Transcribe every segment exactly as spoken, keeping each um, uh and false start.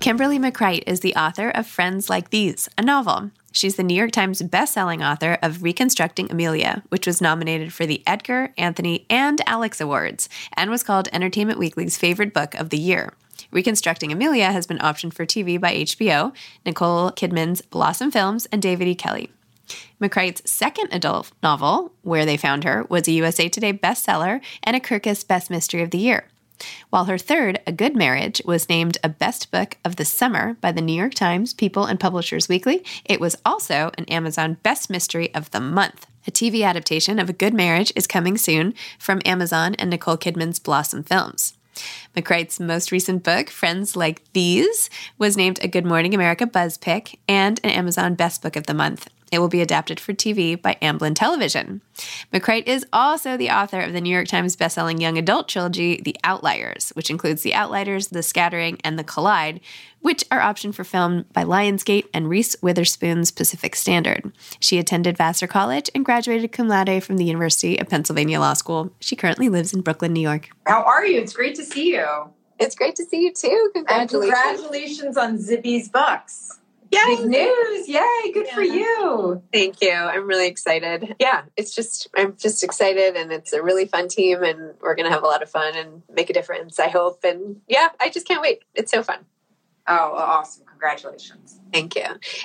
Kimberly McCreight is the author of Friends Like These, a novel. She's the New York Times bestselling author of Reconstructing Amelia, which was nominated for the Edgar, Anthony, and Alex Awards, and was called Entertainment Weekly's favorite book of the year. Reconstructing Amelia has been optioned for T V by H B O, Nicole Kidman's Blossom Films, and David E. Kelly. McCreight's second adult novel, Where They Found Her, was a U S A Today bestseller and a Kirkus Best Mystery of the Year. While her third, A Good Marriage, was named a Best Book of the Summer by the New York Times, People, and Publishers Weekly, it was also an Amazon Best Mystery of the Month. A T V adaptation of A Good Marriage is coming soon from Amazon and Nicole Kidman's Blossom Films. McCreight's most recent book, Friends Like These, was named a Good Morning America Buzz Pick and an Amazon Best Book of the Month. It will be adapted for T V by Amblin Television. McCreight is also the author of the New York Times bestselling young adult trilogy, The Outliers, which includes The Outliers, The Scattering, and The Collide, which are optioned for film by Lionsgate and Reese Witherspoon's Pacific Standard. She attended Vassar College and graduated cum laude from the University of Pennsylvania Law School. She currently lives in Brooklyn, New York. How are you? It's great to see you. It's great to see you, too. Congratulations. And congratulations on Zibby's Books. Yay, big news. Yay, good yeah. for you. Thank you. I'm really excited. Yeah, it's just, I'm just excited, and it's a really fun team, and we're going to have a lot of fun and make a difference, I hope. And yeah, I just can't wait. It's so fun. Oh, awesome. Congratulations. Thank you.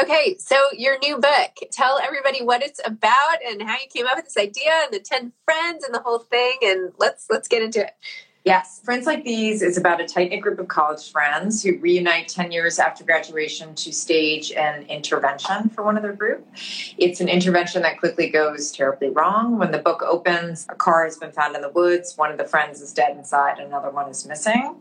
Okay, so your new book. Tell everybody what it's about and how you came up with this idea and the ten friends and the whole thing, and let's let's get into it. Yes. Friends Like These is about a tight-knit group of college friends who reunite ten years after graduation to stage an intervention for one of their group. It's an intervention that quickly goes terribly wrong. When the book opens, a car has been found in the woods. One of the friends is dead inside. Another one is missing.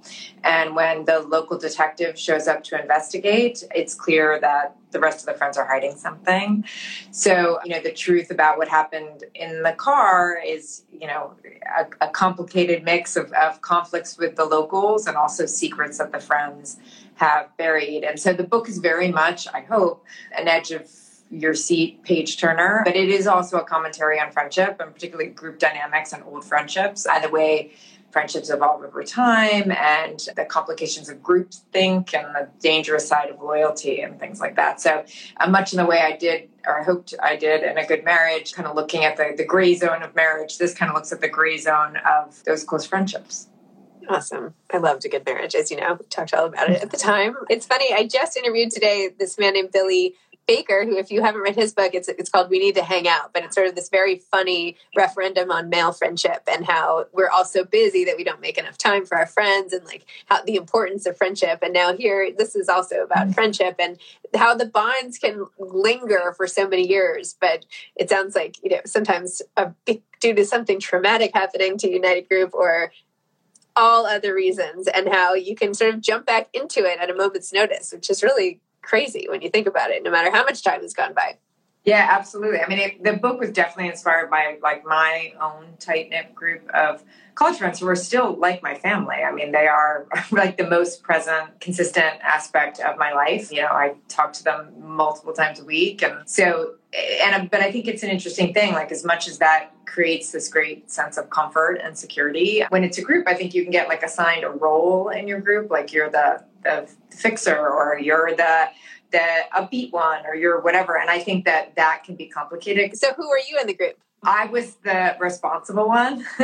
And when the local detective shows up to investigate, it's clear that the rest of the friends are hiding something. So, you know, the truth about what happened in the car is, you know, a, a complicated mix of, of conflicts with the locals and also secrets that the friends have buried. And so the book is very much, I hope, an edge of your seat page turner, but it is also a commentary on friendship and particularly group dynamics and old friendships and the way friendships evolve over time and the complications of groupthink and the dangerous side of loyalty and things like that. So uh, much in the way I did, or I hoped I did in A Good Marriage, kind of looking at the, the gray zone of marriage, this kind of looks at the gray zone of those close friendships. Awesome. I loved A Good Marriage, as you know. We talked all about it at the time. It's funny, I just interviewed today this man named Billy Baker, who, if you haven't read his book, it's it's called We Need to Hang Out, but it's sort of this very funny referendum on male friendship and how we're all so busy that we don't make enough time for our friends and like how the importance of friendship. And now here, this is also about friendship and how the bonds can linger for so many years. But it sounds like, you know, sometimes a, due to something traumatic happening to United Group or all other reasons, and how you can sort of jump back into it at a moment's notice, which is really crazy when you think about it, no matter how much time has gone by. Yeah, absolutely. I mean, it, the book was definitely inspired by like my own tight-knit group of college friends who are still like my family. I mean, they are like the most present, consistent aspect of my life. You know, I talk to them multiple times a week. And so, and but I think it's an interesting thing, like as much as that creates this great sense of comfort and security, when it's a group, I think you can get like assigned a role in your group, like you're the the fixer or you're the the upbeat one or you're whatever. And I think that that can be complicated. So who are you in the group? I was the responsible one. Really?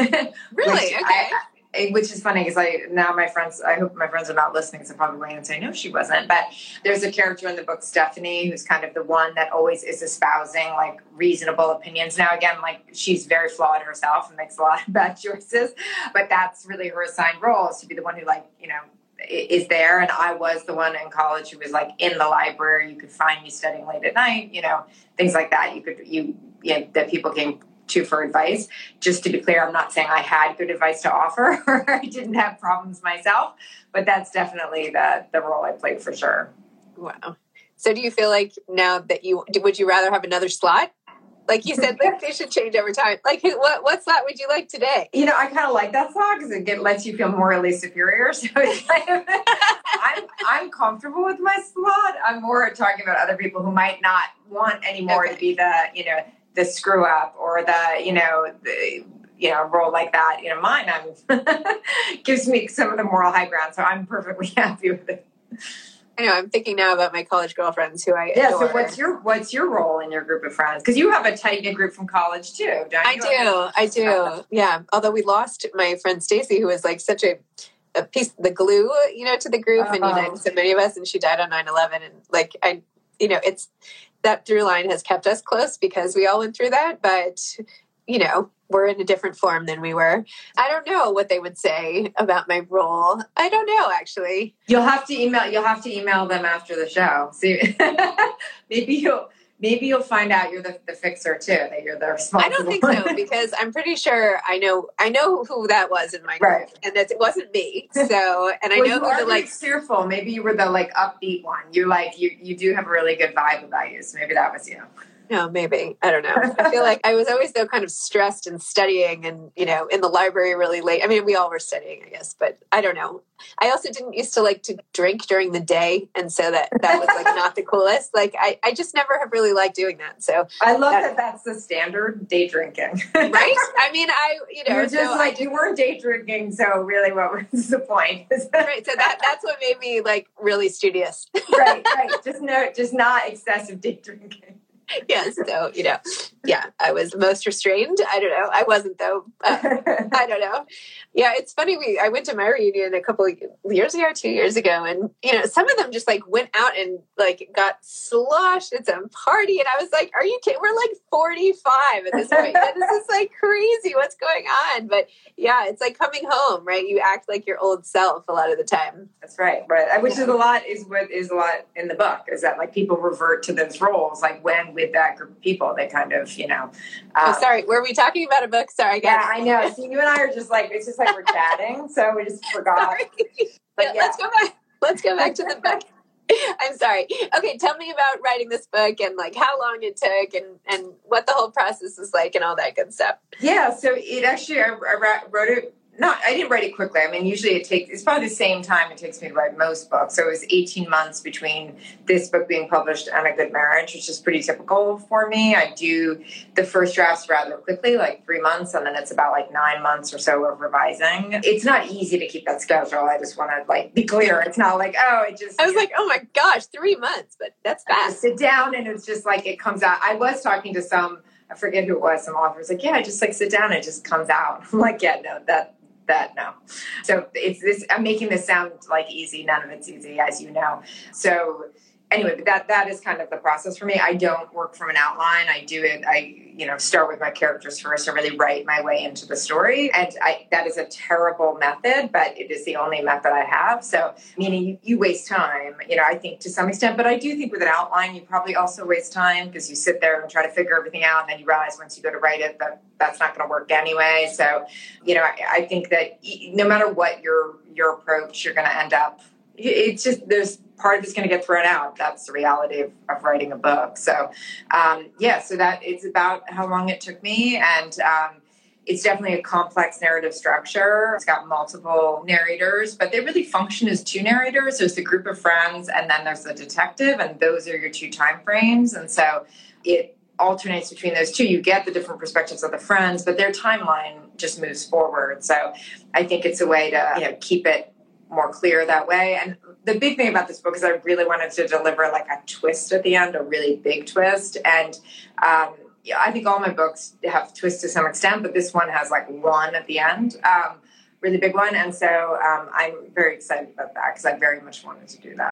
Okay. I, which is funny because I now my friends, I hope my friends are not listening, because I'm probably going to say, no, she wasn't. But there's a character in the book, Stephanie, who's kind of the one that always is espousing like reasonable opinions. Now, again, like she's very flawed herself and makes a lot of bad choices, but that's really her assigned role, is to be the one who like, you know, is there. And I was the one in college who was like in the library. You could find me studying late at night, you know, things like that. You could, you, you know, that people came to for advice. Just to be clear, I'm not saying I had good advice to offer or I didn't have problems myself, but that's definitely the, the role I played for sure. Wow. So do you feel like now that you, would you rather have another slot? Like you said, like they should change over time. Like what, what slot would you like today? You know, I kind of like that slot because it lets you feel morally superior. So it's kind of, I'm, I'm comfortable with my slot. I'm more talking about other people who might not want anymore okay. to be the, you know, the screw up or the, you know, the, you know, role like that. You know, mine I'm gives me some of the moral high ground. So I'm perfectly happy with it. I know. I'm thinking now about my college girlfriends who I yeah. adore. So what's your what's your role in your group of friends? Because you have a tight knit group from college too. Don't you? I do. I do. Yeah. Although we lost my friend Stacy, who was like such a, a piece, the glue, you know, to the group, uh-huh. and united so many of us. And she died on nine eleven. And like I, you know, it's that through line has kept us close because we all went through that. But you know, we're in a different form than we were. I don't know what they would say about my role. I don't know, actually. You'll have to email. You'll have to email them after the show. See, maybe you'll maybe you'll find out you're the, the fixer too. That you're the responsible. I don't think so because I'm pretty sure I know. I know who that was in my group, right. And that it wasn't me. So, and I well, know who the like cheerful. Maybe you were the like upbeat one. You like you. You do have a really good vibe about you. So maybe that was you. No, maybe. I don't know. I feel like I was always though kind of stressed and studying and, you know, in the library really late. I mean, we all were studying, I guess, but I don't know. I also didn't used to like to drink during the day. And so that, that was like not the coolest. Like I, I just never have really liked doing that. So I love that, that that's the standard day drinking. Right? I mean, I, you know, You're just so like I, you weren't day drinking. So really what was the point? Right. So that that's what made me like really studious. Right. Right. Just no, just not excessive day drinking. Yes. So, you know, yeah, I was most restrained. I don't know. I wasn't though. Uh, I don't know. Yeah. It's funny. We, I went to my reunion a couple of years ago, two years ago. And, you know, some of them just like went out and like got sloshed at some party. And I was like, are you kidding? We're like forty-five at this point. And this is like crazy. What's going on? But yeah, it's like coming home, right? You act like your old self a lot of the time. That's right. Right. Which is a lot is what is a lot in the book is that like people revert to those roles. Like when we with that group of people, they kind of, you know. Um, oh, sorry, were we talking about a book? Sorry, guys. Yeah, I know. See, you and I are just like, it's just like we're chatting, so we just forgot. But yeah. Let's go back. Let's go back to the book. I'm sorry. Okay, tell me about writing this book and like how long it took and, and what the whole process was like and all that good stuff. Yeah, so it actually, I, I wrote it not, I didn't write it quickly. I mean, usually it takes, it's probably the same time it takes me to write most books. So it was eighteen months between this book being published and A Good Marriage, which is pretty typical for me. I do the first drafts rather quickly, like three months, and then it's about like nine months or so of revising. It's not easy to keep that schedule. I just want to like be clear. It's not like, oh, it just... I was like, oh my gosh, three months, but that's fast. Sit down and it's just like, it comes out. I was talking to some, I forget who it was, some author was like, yeah, I just like sit down and it just comes out. I'm like, yeah, no, that... that no. So it's this, I'm making this sound like easy. None of it's easy, as you know. So anyway, but that, that is kind of the process for me. I don't work from an outline. I do it. I, you know, start with my characters first and really write my way into the story. And I, that is a terrible method, but it is the only method I have. So meaning you, you waste time, you know, I think to some extent, but I do think with an outline, you probably also waste time because you sit there and try to figure everything out. And then you realize once you go to write it, that that's not going to work anyway. So, you know, I, I think that no matter what your, your approach, you're going to end up, it's just, there's part of it's going to get thrown out. That's the reality of, of writing a book. So, um, yeah, so that it's about how long it took me. And, um, it's definitely a complex narrative structure. It's got multiple narrators, but they really function as two narrators. There's the group of friends and then there's the detective, and those are your two time frames. And so it alternates between those two. You get the different perspectives of the friends, but their timeline just moves forward. So I think it's a way to, you know, keep it more clear that way. And the big thing about this book is I really wanted to deliver like a twist at the end, a really big twist. And um, yeah, I think all my books have twists to some extent, but this one has like one at the end, um, really big one. And so um, I'm very excited about that because I very much wanted to do that.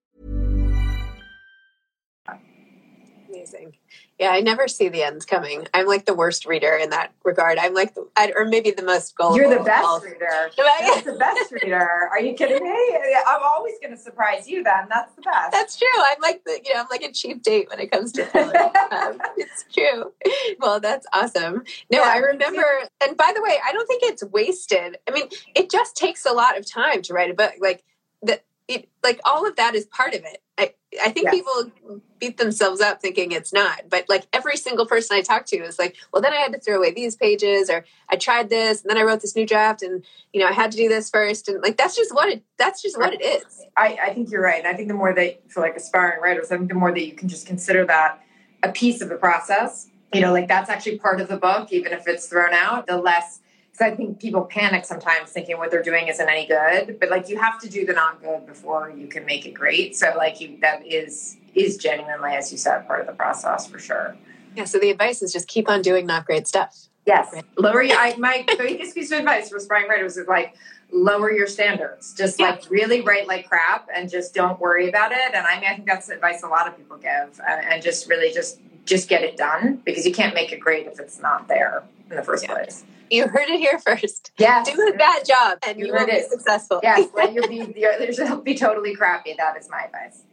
Amazing. Yeah, I never see the ends coming. I'm like the worst reader in that regard. I'm like, the, I, or maybe the most gullible. You're the best all. reader. That's the best reader. Are you kidding me? I'm always going to surprise you then. That's the best. That's true. I'm like, the, you know, I'm like a cheap date when it comes to film. um, It's true. Well, that's awesome. No, yeah, I remember. And by the way, I don't think it's wasted. I mean, it just takes a lot of time to write a book. Like the, it, like all of that is part of it. I, I think yes. people beat themselves up thinking it's not, but like every single person I talk to is like, well, then I had to throw away these pages, or I tried this and then I wrote this new draft and, you know, I had to do this first. And like, that's just what it, that's just what it is. I, I think you're right. And I think the more that for like aspiring writers, I think the more that you can just consider that a piece of the process, you know, like that's actually part of the book, even if it's thrown out, the less, because I think people panic sometimes thinking what they're doing isn't any good, but like you have to do the not good before you can make it great. So like you, that is, is genuinely, as you said, part of the process for sure. Yeah. So the advice is just keep on doing not great stuff. Yes. Lower your, I, my biggest piece of advice for aspiring writers is like, lower your standards. Just yeah. like really write like crap and just don't worry about it. And I mean, I think that's advice a lot of people give, and, and just really just, just get it done, because you can't make it great if it's not there in the first yeah. place. You heard it here first. Yes. Do a bad job and you, you will be successful. Yes, well, you'll be, you'll be totally crappy. That is my advice.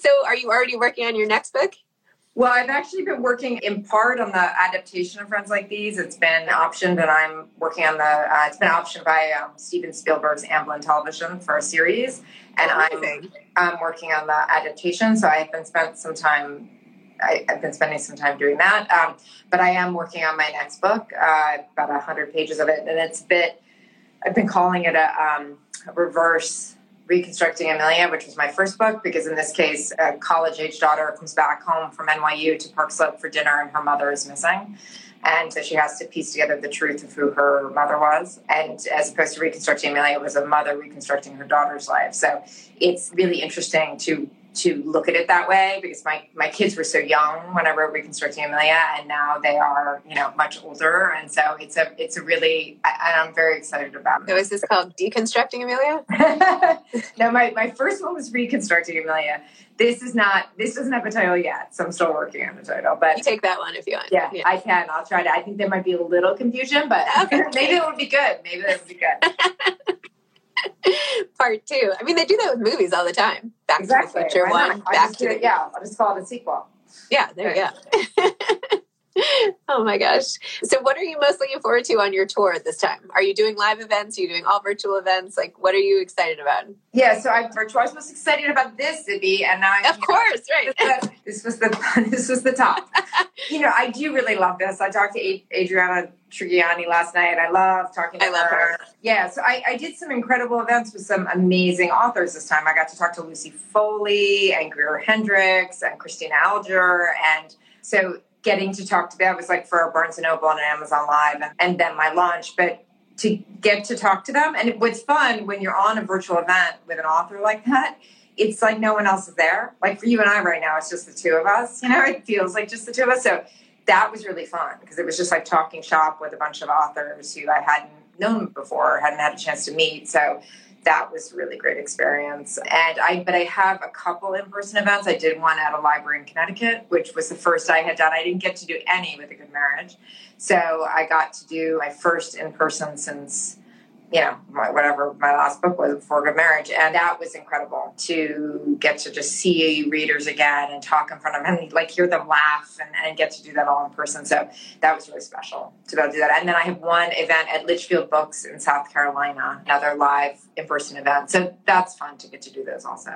So are you already working on your next book? Well, I've actually been working in part on the adaptation of Friends Like These. It's been optioned, and I'm working on the, uh, it's been optioned by um, Steven Spielberg's Amblin Television for a series. And I'm, I'm working on the adaptation, so I've been spent some time, I, I've been spending some time doing that. Um, but I am working on my next book, uh, about one hundred pages of it. And it's a bit, I've been calling it a, um, a reverse Reconstructing Amelia, which was my first book, because in this case, a college-age daughter comes back home from N Y U to Park Slope for dinner, and her mother is missing. And so she has to piece together the truth of who her mother was. And as opposed to Reconstructing Amelia, it was a mother reconstructing her daughter's life. So it's really interesting to to look at it that way, because my, my kids were so young when I wrote Reconstructing Amelia, and now they are, you know, much older. And so it's a, it's a really, I, I'm very excited about it. So is this called Deconstructing Amelia? No, my, my first one was Reconstructing Amelia. This is not, this doesn't have a title yet, so I'm still working on the title. But you take that one if you want. Yeah, yeah. I can. I'll try to, I think there might be a little confusion, but okay. Maybe it would be good. Maybe that would be good. Part two. I mean, they do that with movies all the time. Back exactly. to the Future One. Back to the, yeah. I'll just call it a sequel. Yeah, there you go. Oh my gosh. So, what are you most looking forward to on your tour at this time? Are you doing live events? Are you doing all virtual events? Like, what are you excited about? Yeah, so I'm virtual. I was most excited about this, Zibby, and now I'm, of course, know, right. This was the this was the top. You know, I do really love this. I talked to Adriana Trigiani last night. I love talking to I her. Love her. Yeah, so I, I did some incredible events with some amazing authors this time. I got to talk to Lucy Foley and Greer Hendricks and Christina Alger, and so. Getting to talk to them was like for Barnes and Noble and Amazon Live, and, and then my launch. But to get to talk to them, and what's fun when you're on a virtual event with an author like that, it's like no one else is there. Like for you and I right now, it's just the two of us. You know, it feels like just the two of us. So that was really fun because it was just like talking shop with a bunch of authors who I hadn't known before, hadn't had a chance to meet. So that was a really great experience. And I, but I have a couple in-person events. I did one at a library in Connecticut, which was the first I had done. I didn't get to do any with A Good Marriage. So I got to do my first in-person since, you know, my, whatever my last book was before Good Marriage. And that was incredible to get to just see readers again and talk in front of them and like hear them laugh and, and get to do that all in person. So that was really special to be able to do that. And then I have one event at Litchfield Books in South Carolina, another live in-person event. So that's fun to get to do those also.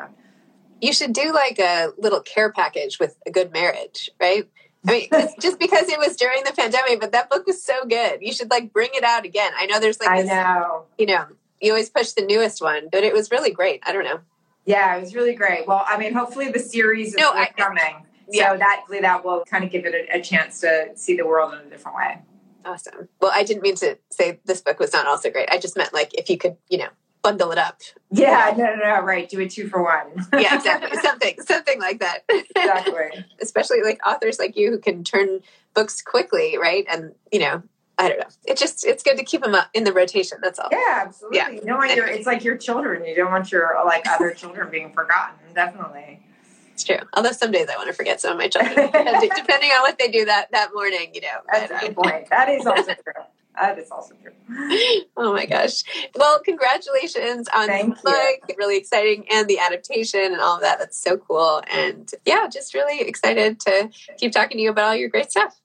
You should do like a little care package with A Good Marriage, right? I mean, it's just because it was during the pandemic, but that book was so good. You should like bring it out again. I know there's like, this, I know, you know, you always push the newest one, but it was really great. I don't know. Yeah, it was really great. Well, I mean, hopefully the series is no, I, coming. Yeah. So that, that will kind of give it a, a chance to see the world in a different way. Awesome. Well, I didn't mean to say this book was not also great. I just meant like, if you could, you know, bundle it up. Yeah, no, no, no, right. Do a two for one. Yeah, exactly. Something, something like that. Exactly. Especially like authors like you who can turn books quickly, right? And, you know, I don't know. It just, it's good to keep them up in the rotation. That's all. Yeah, absolutely. Yeah. You don't want your, it's like your children. You don't want your, like, other children being forgotten. Definitely. It's true. Although some days I want to forget some of my children. Depending on what they do that, that morning, you know. That's a good point. That is also true. That is also true. Oh my gosh. Well, congratulations on Thank the book. You. Really exciting. And the adaptation and all of that. That's so cool. And yeah, just really excited to keep talking to you about all your great stuff.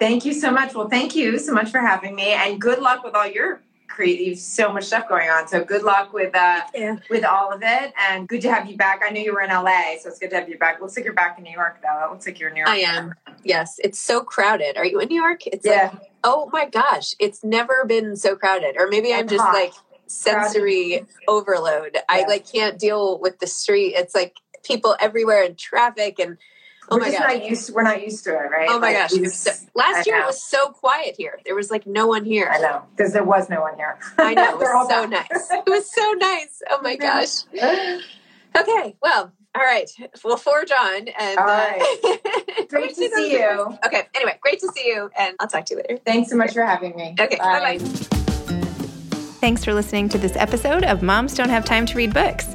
Thank you so much. Well, thank you so much for having me, and good luck with all your creative, so much stuff going on. So good luck with, uh, yeah. with all of it, and good to have you back. I knew you were in L A, so it's good to have you back. Looks like you're back in New York though. It looks like you're in New York. I am. Yes. It's so crowded. Are you in New York? It's yeah. like, oh my gosh, it's never been so crowded. Or maybe I'm just like sensory crowded. overload. Yeah. I like can't deal with the street. It's like people everywhere and traffic, and oh we're my just gosh. Not used to, we're not used to it, right? Oh my like, gosh. So, last I year know. It was so quiet here. There was like no one here. I know, because there was no one here. I know. It was so nice. It was so nice. Oh my gosh. Okay. Well, all right. We'll forge on. And, all right. Uh, great to see you. Okay. Anyway, great to see you. And I'll talk to you later. Thanks so much for having me. Okay. Bye bye. Thanks for listening to this episode of Moms Don't Have Time to Read Books.